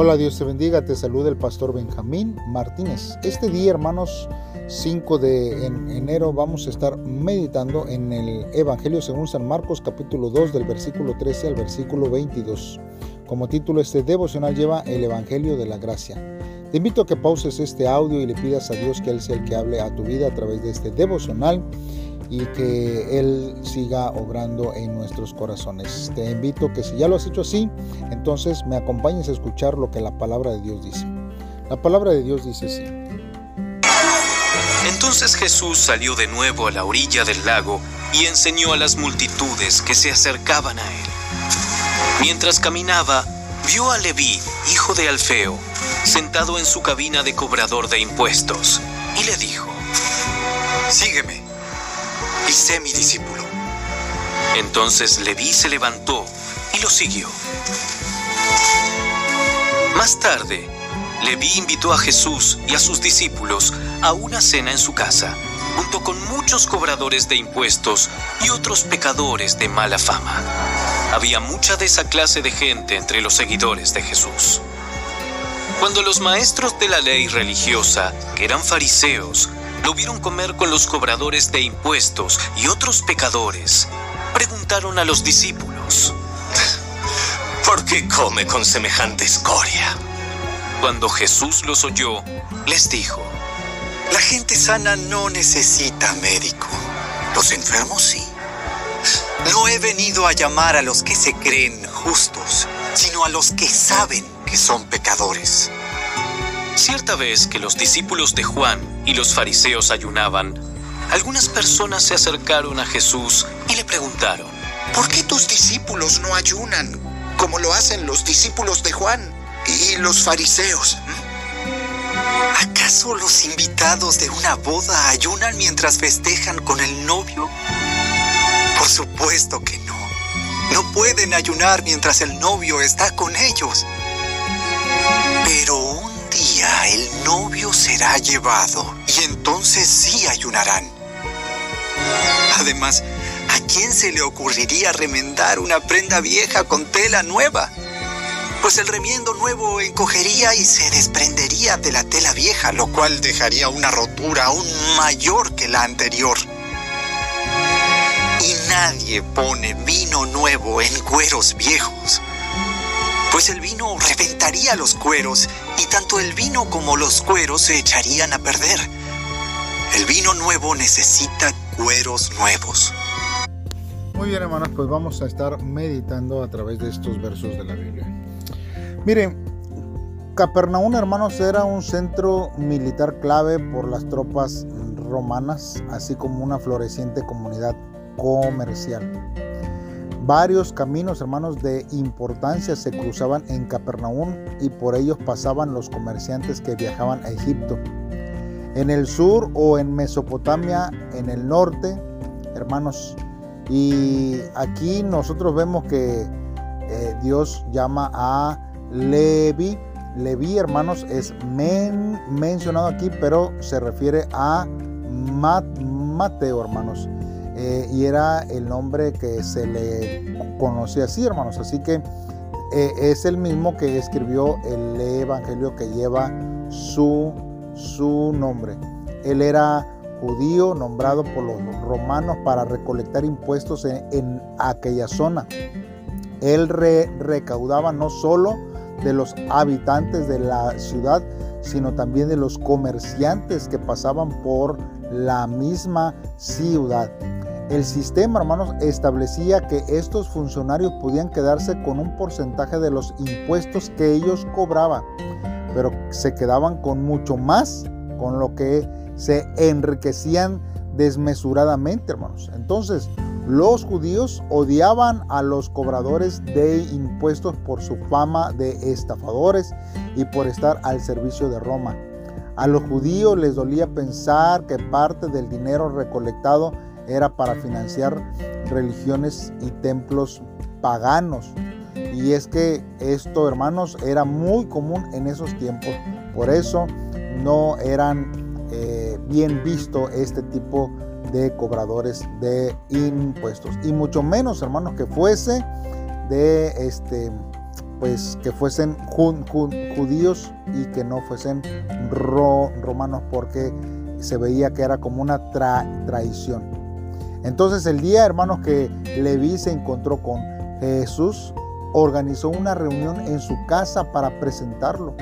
Hola, Dios te bendiga, te saluda el pastor Benjamín Martínez. Este día, hermanos, 5 de enero, vamos a estar meditando en el Evangelio según San Marcos, capítulo 2, del versículo 13 al versículo 22. Como título, este devocional lleva el Evangelio de la Gracia. Te invito a que pauses este audio y le pidas a Dios que Él sea el que hable a tu vida a través de este devocional y que Él siga obrando en nuestros corazones. Te invito que si ya lo has hecho así, entonces me acompañes a escuchar lo que la Palabra de Dios dice. La Palabra de Dios dice así. Entonces Jesús salió de nuevo a la orilla del lago y enseñó a las multitudes que se acercaban a Él. Mientras caminaba, vio a Leví, hijo de Alfeo, sentado en su cabina de cobrador de impuestos, y le dijo: «Sígueme y sé mi discípulo». Entonces Leví se levantó y lo siguió. Más tarde, Leví invitó a Jesús y a sus discípulos a una cena en su casa, junto con muchos cobradores de impuestos y otros pecadores de mala fama. Había mucha de esa clase de gente entre los seguidores de Jesús. Cuando los maestros de la ley religiosa, que eran fariseos, lo vieron comer con los cobradores de impuestos y otros pecadores, preguntaron a los discípulos: «¿Por qué come con semejante escoria?». Cuando Jesús los oyó, les dijo: «La gente sana no necesita médico, los enfermos sí. No he venido a llamar a los que se creen justos, sino a los que saben que son pecadores». Cierta vez que los discípulos de Juan y los fariseos ayunaban, algunas personas se acercaron a Jesús y le preguntaron: «¿Por qué tus discípulos no ayunan como lo hacen los discípulos de Juan y los fariseos? ¿Acaso los invitados de una boda ayunan mientras festejan con el novio? Por supuesto que no. No pueden ayunar mientras el novio está con ellos. Pero un día el novio será llevado y entonces sí ayunarán. Además, ¿a quién se le ocurriría remendar una prenda vieja con tela nueva? Pues el remiendo nuevo encogería y se desprendería de la tela vieja, lo cual dejaría una rotura aún mayor que la anterior. Y nadie pone vino nuevo en cueros viejos, pues el vino reventaría los cueros y tanto el vino como los cueros se echarían a perder. El vino nuevo necesita cueros nuevos». Muy bien, hermanos, pues vamos a estar meditando a través de estos versos de la Biblia. Miren, Capernaum, hermanos, era un centro militar clave por las tropas romanas, así como una floreciente comunidad comercial. Varios caminos, hermanos, de importancia se cruzaban en Capernaum y por ellos pasaban los comerciantes que viajaban a Egipto. En el sur o en Mesopotamia, en el norte, hermanos. Y aquí nosotros vemos que Dios llama a Leví. Leví, hermanos, es mencionado aquí, pero se refiere a Mateo, hermanos. Y era el nombre que se le conocía así, hermanos. Así que es el mismo que escribió el evangelio que lleva su nombre. Él era judío, nombrado por los romanos para recolectar impuestos en aquella zona. Él recaudaba no solo de los habitantes de la ciudad, sino también de los comerciantes que pasaban por la misma ciudad. El sistema, hermanos, establecía que estos funcionarios podían quedarse con un porcentaje de los impuestos que ellos cobraban, pero se quedaban con mucho más, con lo que se enriquecían desmesuradamente, hermanos. Entonces, los judíos odiaban a los cobradores de impuestos por su fama de estafadores y por estar al servicio de Roma. A los judíos les dolía pensar que parte del dinero recolectado era para financiar religiones y templos paganos. Y es que esto, hermanos, era muy común en esos tiempos. Por eso no eran bien visto este tipo de cobradores de impuestos, y mucho menos, hermanos, que fuese de pues que fuesen judíos y que no fuesen romanos, porque se veía que era como una traición. Entonces el día, hermanos, que Leví se encontró con Jesús, organizó una reunión en su casa para presentarlo.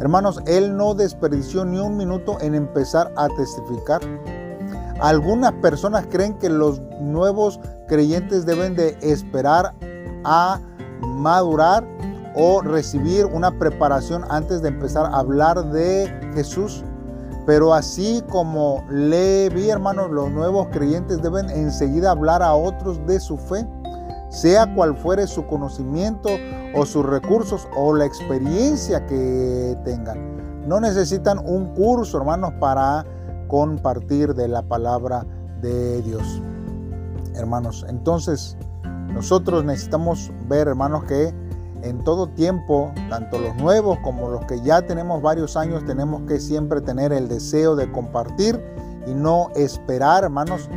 Hermanos, él no desperdició ni un minuto en empezar a testificar. Algunas personas creen que los nuevos creyentes deben de esperar a madurar o recibir una preparación antes de empezar a hablar de Jesús. Pero así como Leví, hermanos, los nuevos creyentes deben enseguida hablar a otros de su fe, sea cual fuere su conocimiento o sus recursos o la experiencia que tengan. No necesitan un curso, hermanos, para compartir de la palabra de Dios. Hermanos, entonces nosotros necesitamos ver, hermanos, que en todo tiempo, tanto los nuevos como los que ya tenemos varios años, tenemos que siempre tener el deseo de compartir y no esperar, hermanos,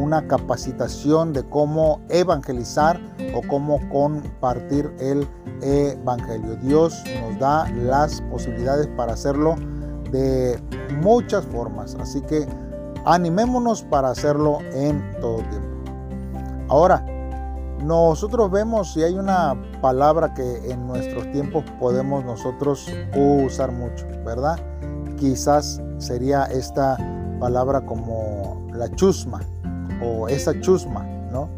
una capacitación de cómo evangelizar o cómo compartir el evangelio. Dios nos da las posibilidades para hacerlo de muchas formas, así que animémonos para hacerlo en todo tiempo. Ahora, nosotros vemos si hay una palabra que en nuestros tiempos podemos nosotros usar mucho, ¿verdad? Quizás sería esta palabra como la chusma o esa chusma, ¿no?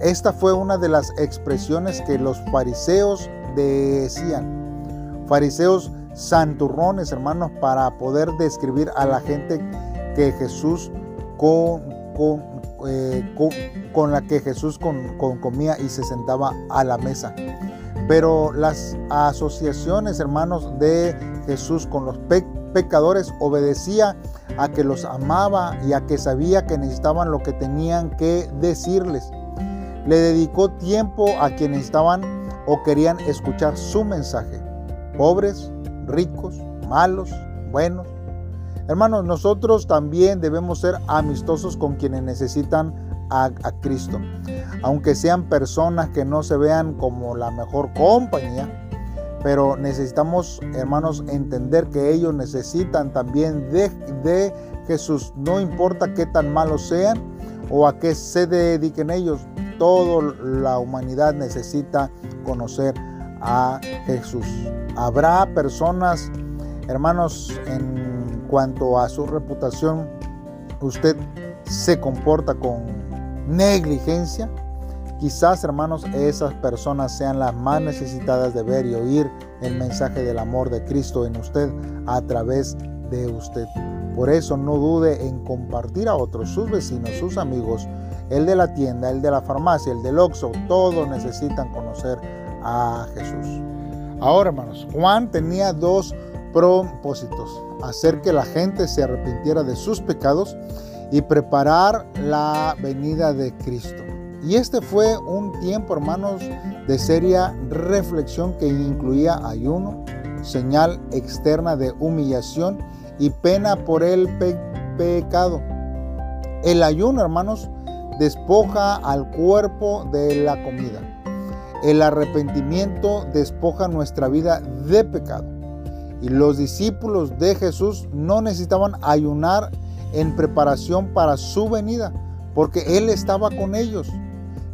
Esta fue una de las expresiones que los fariseos decían. Fariseos santurrones, hermanos, para poder describir a la gente que Jesús con la que Jesús comía y se sentaba a la mesa. Pero las asociaciones, hermanos, de Jesús con los pecadores obedecía a que los amaba y a que sabía que necesitaban lo que tenían que decirles. Le dedicó tiempo a quienes necesitaban o querían escuchar su mensaje. Pobres, ricos, malos, buenos. Hermanos, nosotros también debemos ser amistosos con quienes necesitan a Cristo. Aunque sean personas que no se vean como la mejor compañía, pero necesitamos, hermanos, entender que ellos necesitan también de Jesús. No importa qué tan malos sean o a qué se dediquen ellos, toda la humanidad necesita conocer a Jesús. Habrá personas, hermanos, en cuanto a su reputación, usted se comporta con negligencia. Quizás, hermanos, esas personas sean las más necesitadas de ver y oír el mensaje del amor de Cristo en usted, a través de usted. Por eso no dude en compartir a otros, sus vecinos, sus amigos, el de la tienda, el de la farmacia, el del Oxxo. Todos necesitan conocer a Jesús. Ahora, hermanos, Juan tenía dos propósitos: hacer que la gente se arrepintiera de sus pecados y preparar la venida de Cristo. Y este fue un tiempo, hermanos, de seria reflexión que incluía ayuno, señal externa de humillación y pena por el pecado. El ayuno, hermanos, despoja al cuerpo de la comida. El arrepentimiento despoja nuestra vida de pecado. Y los discípulos de Jesús no necesitaban ayunar en preparación para su venida, porque Él estaba con ellos.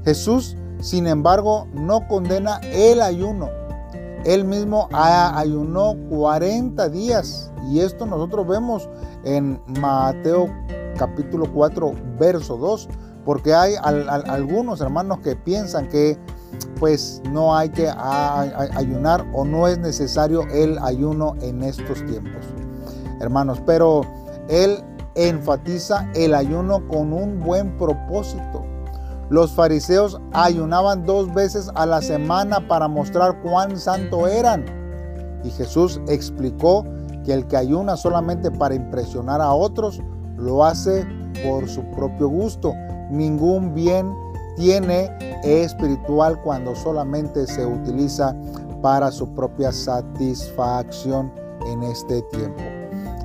Jesús, sin embargo, no condena el ayuno. Él mismo ayunó 40 días. Y esto nosotros vemos en Mateo capítulo 4, verso 2. Porque hay algunos hermanos que piensan que pues no hay que ayunar o no es necesario el ayuno en estos tiempos. Hermanos, pero Él enfatiza el ayuno con un buen propósito. Los fariseos ayunaban 2 veces a la semana para mostrar cuán santo eran. Y Jesús explicó que el que ayuna solamente para impresionar a otros, lo hace por su propio gusto. Ningún bien tiene espiritual cuando solamente se utiliza para su propia satisfacción en este tiempo.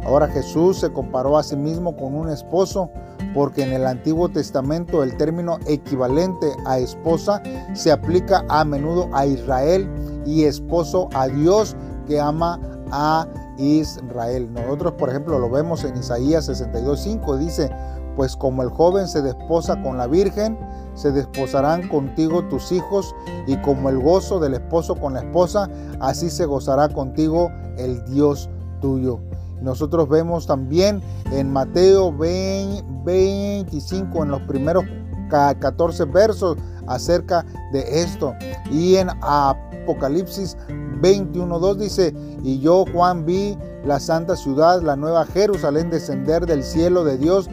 Ahora Jesús se comparó a sí mismo con un esposo porque en el Antiguo Testamento el término equivalente a esposa se aplica a menudo a Israel y esposo a Dios que ama a Israel. Nosotros, por ejemplo, lo vemos en Isaías 62:5, dice: pues como el joven se desposa con la virgen, se desposarán contigo tus hijos, y como el gozo del esposo con la esposa, así se gozará contigo el Dios tuyo. Nosotros vemos también en Mateo 25, en los primeros 14 versos, acerca de esto. Y en Apocalipsis 21:2 dice: y yo, Juan, vi la santa ciudad, la nueva Jerusalén, descender del cielo de Dios,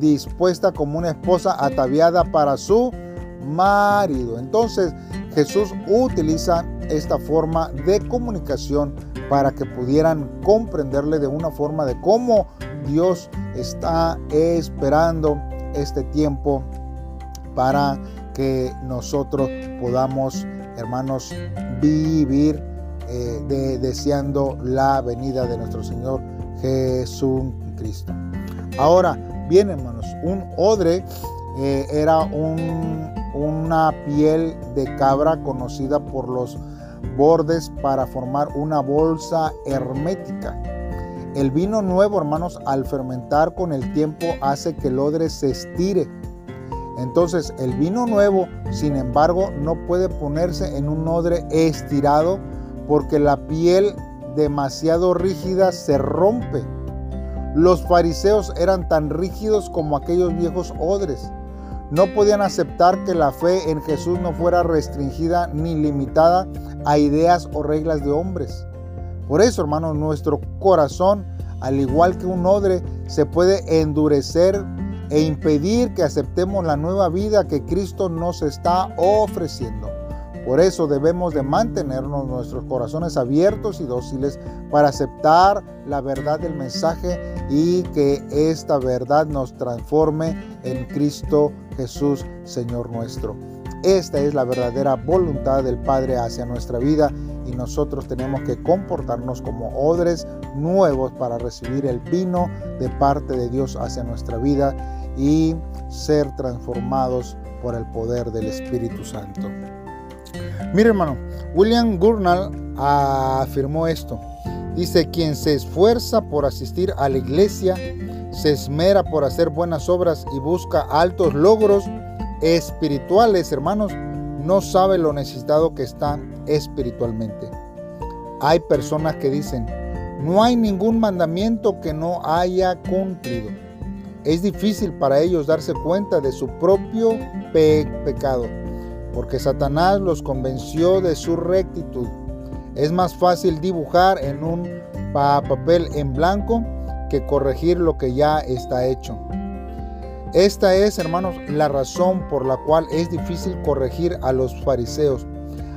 dispuesta como una esposa ataviada para su marido. Entonces Jesús utiliza esta forma de comunicación para que pudieran comprenderle de una forma de cómo Dios está esperando este tiempo para que nosotros podamos, hermanos, vivir deseando la venida de nuestro Señor Jesucristo. Ahora bien, hermanos, un odre era una piel de cabra conocida por los bordes para formar una bolsa hermética. El vino nuevo, hermanos, al fermentar con el tiempo, hace que el odre se estire. Entonces el vino nuevo, sin embargo, no puede ponerse en un odre estirado, porque la piel demasiado rígida se rompe. Los fariseos eran tan rígidos como aquellos viejos odres. No podían aceptar que la fe en Jesús no fuera restringida ni limitada a ideas o reglas de hombres. Por eso, hermanos, nuestro corazón, al igual que un odre, se puede endurecer e impedir que aceptemos la nueva vida que Cristo nos está ofreciendo. Por eso debemos de mantenernos nuestros corazones abiertos y dóciles para aceptar la verdad del mensaje, y que esta verdad nos transforme en Cristo Jesús, Señor nuestro. Esta es la verdadera voluntad del Padre hacia nuestra vida, y nosotros tenemos que comportarnos como odres nuevos para recibir el vino de parte de Dios hacia nuestra vida y ser transformados por el poder del Espíritu Santo. Mira, hermano, William Gurnall afirmó esto. Dice: quien se esfuerza por asistir a la iglesia, se esmera por hacer buenas obras y busca altos logros espirituales, hermanos, no sabe lo necesitado que está espiritualmente. Hay personas que dicen: no hay ningún mandamiento que no haya cumplido. Es difícil para ellos darse cuenta de su propio pecado, porque Satanás los convenció de su rectitud. Es más fácil dibujar en un papel en blanco que corregir lo que ya está hecho. Esta es, hermanos, la razón por la cual es difícil corregir a los fariseos,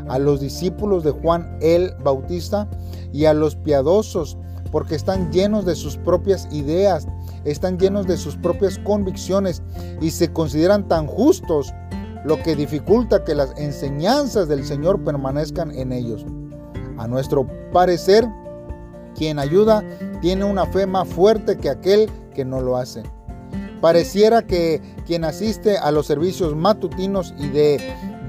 a los discípulos de Juan el Bautista y a los piadosos, porque están llenos de sus propias ideas, están llenos de sus propias convicciones y se consideran tan justos, lo que dificulta que las enseñanzas del Señor permanezcan en ellos. A nuestro parecer, quien ayuda tiene una fe más fuerte que aquel que no lo hace. Pareciera que quien asiste a los servicios matutinos y de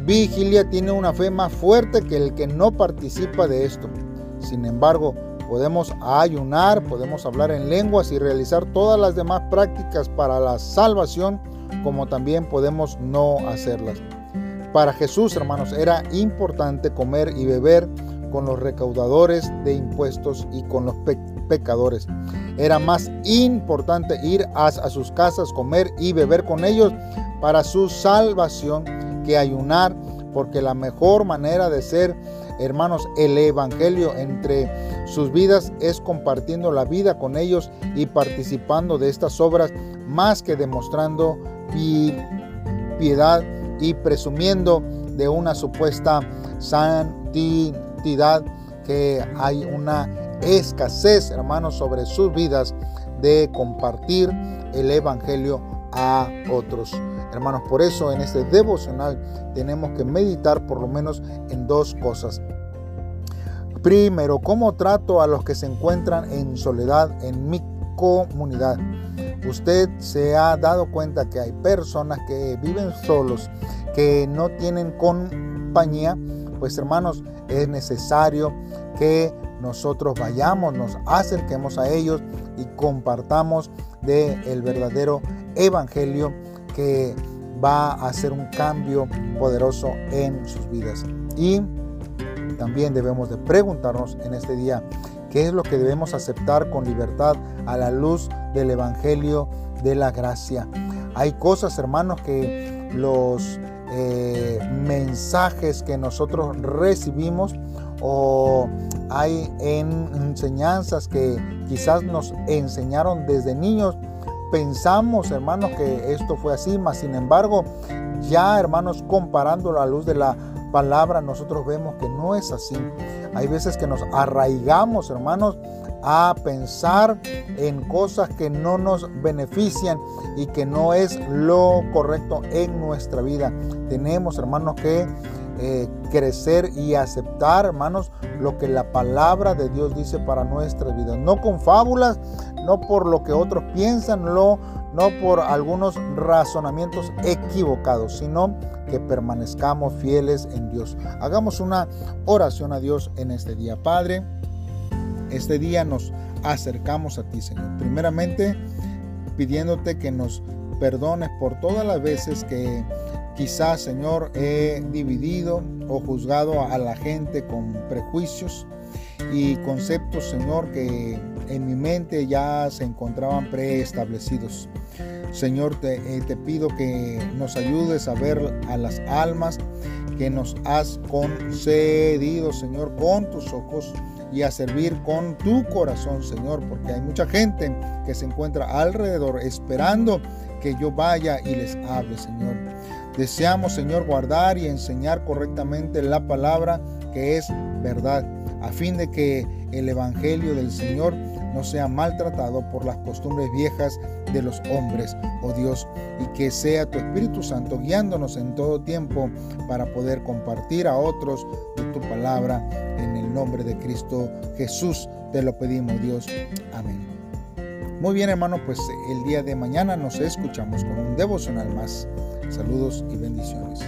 vigilia tiene una fe más fuerte que el que no participa de esto. Sin embargo, podemos ayunar, podemos hablar en lenguas y realizar todas las demás prácticas para la salvación, como también podemos no hacerlas. Para Jesús, hermanos, era importante comer y beber con los recaudadores de impuestos y con los pecadores. Era más importante ir a sus casas, comer y beber con ellos para su salvación, que ayunar, porque la mejor manera de ser, hermanos, el evangelio entre sus vidas es compartiendo la vida con ellos y participando de estas obras, más que demostrando piedad y presumiendo de una supuesta santidad, que hay una escasez, hermanos, sobre sus vidas de compartir el evangelio a otros. Hermanos, por eso en este devocional tenemos que meditar por lo menos en dos cosas. Primero, ¿cómo trato a los que se encuentran en soledad en mi comunidad? Usted se ha dado cuenta que hay personas que viven solos, que no tienen compañía. Pues hermanos, es necesario que nosotros vayamos, nos acerquemos a ellos y compartamos del verdadero evangelio que va a hacer un cambio poderoso en sus vidas. Y también debemos de preguntarnos en este día, ¿qué es lo que debemos aceptar con libertad a la luz del evangelio de la gracia? Hay cosas, hermanos, que los mensajes que nosotros recibimos o hay enseñanzas que quizás nos enseñaron desde niños. Pensamos, hermanos, que esto fue así, mas sin embargo, ya, hermanos, comparando la luz de la palabra, nosotros vemos que no es así. Hay veces que nos arraigamos, hermanos, a pensar en cosas que no nos benefician y que no es lo correcto en nuestra vida. Tenemos, hermanos, que crecer y aceptar, hermanos, lo que la palabra de Dios dice para nuestras vidas, no con fábulas, no por lo que otros piensan, no por algunos razonamientos equivocados, sino que permanezcamos fieles en Dios. Hagamos una oración a Dios en este día. Padre, este día nos acercamos a ti, Señor, primeramente pidiéndote que nos perdones por todas las veces que quizás, Señor, he dividido o juzgado a la gente con prejuicios y conceptos, Señor, que en mi mente ya se encontraban preestablecidos. Señor, te pido que nos ayudes a ver a las almas que nos has concedido, Señor, con tus ojos y a servir con tu corazón, Señor, porque hay mucha gente que se encuentra alrededor esperando que yo vaya y les hable, Señor. Deseamos, Señor, guardar y enseñar correctamente la palabra que es verdad, a fin de que el evangelio del Señor no sea maltratado por las costumbres viejas de los hombres, oh Dios, y que sea tu Espíritu Santo guiándonos en todo tiempo para poder compartir a otros de tu palabra. En el nombre de Cristo Jesús te lo pedimos, Dios. Amén. Muy bien, hermano, pues el día de mañana nos escuchamos con un devocional más. Saludos y bendiciones.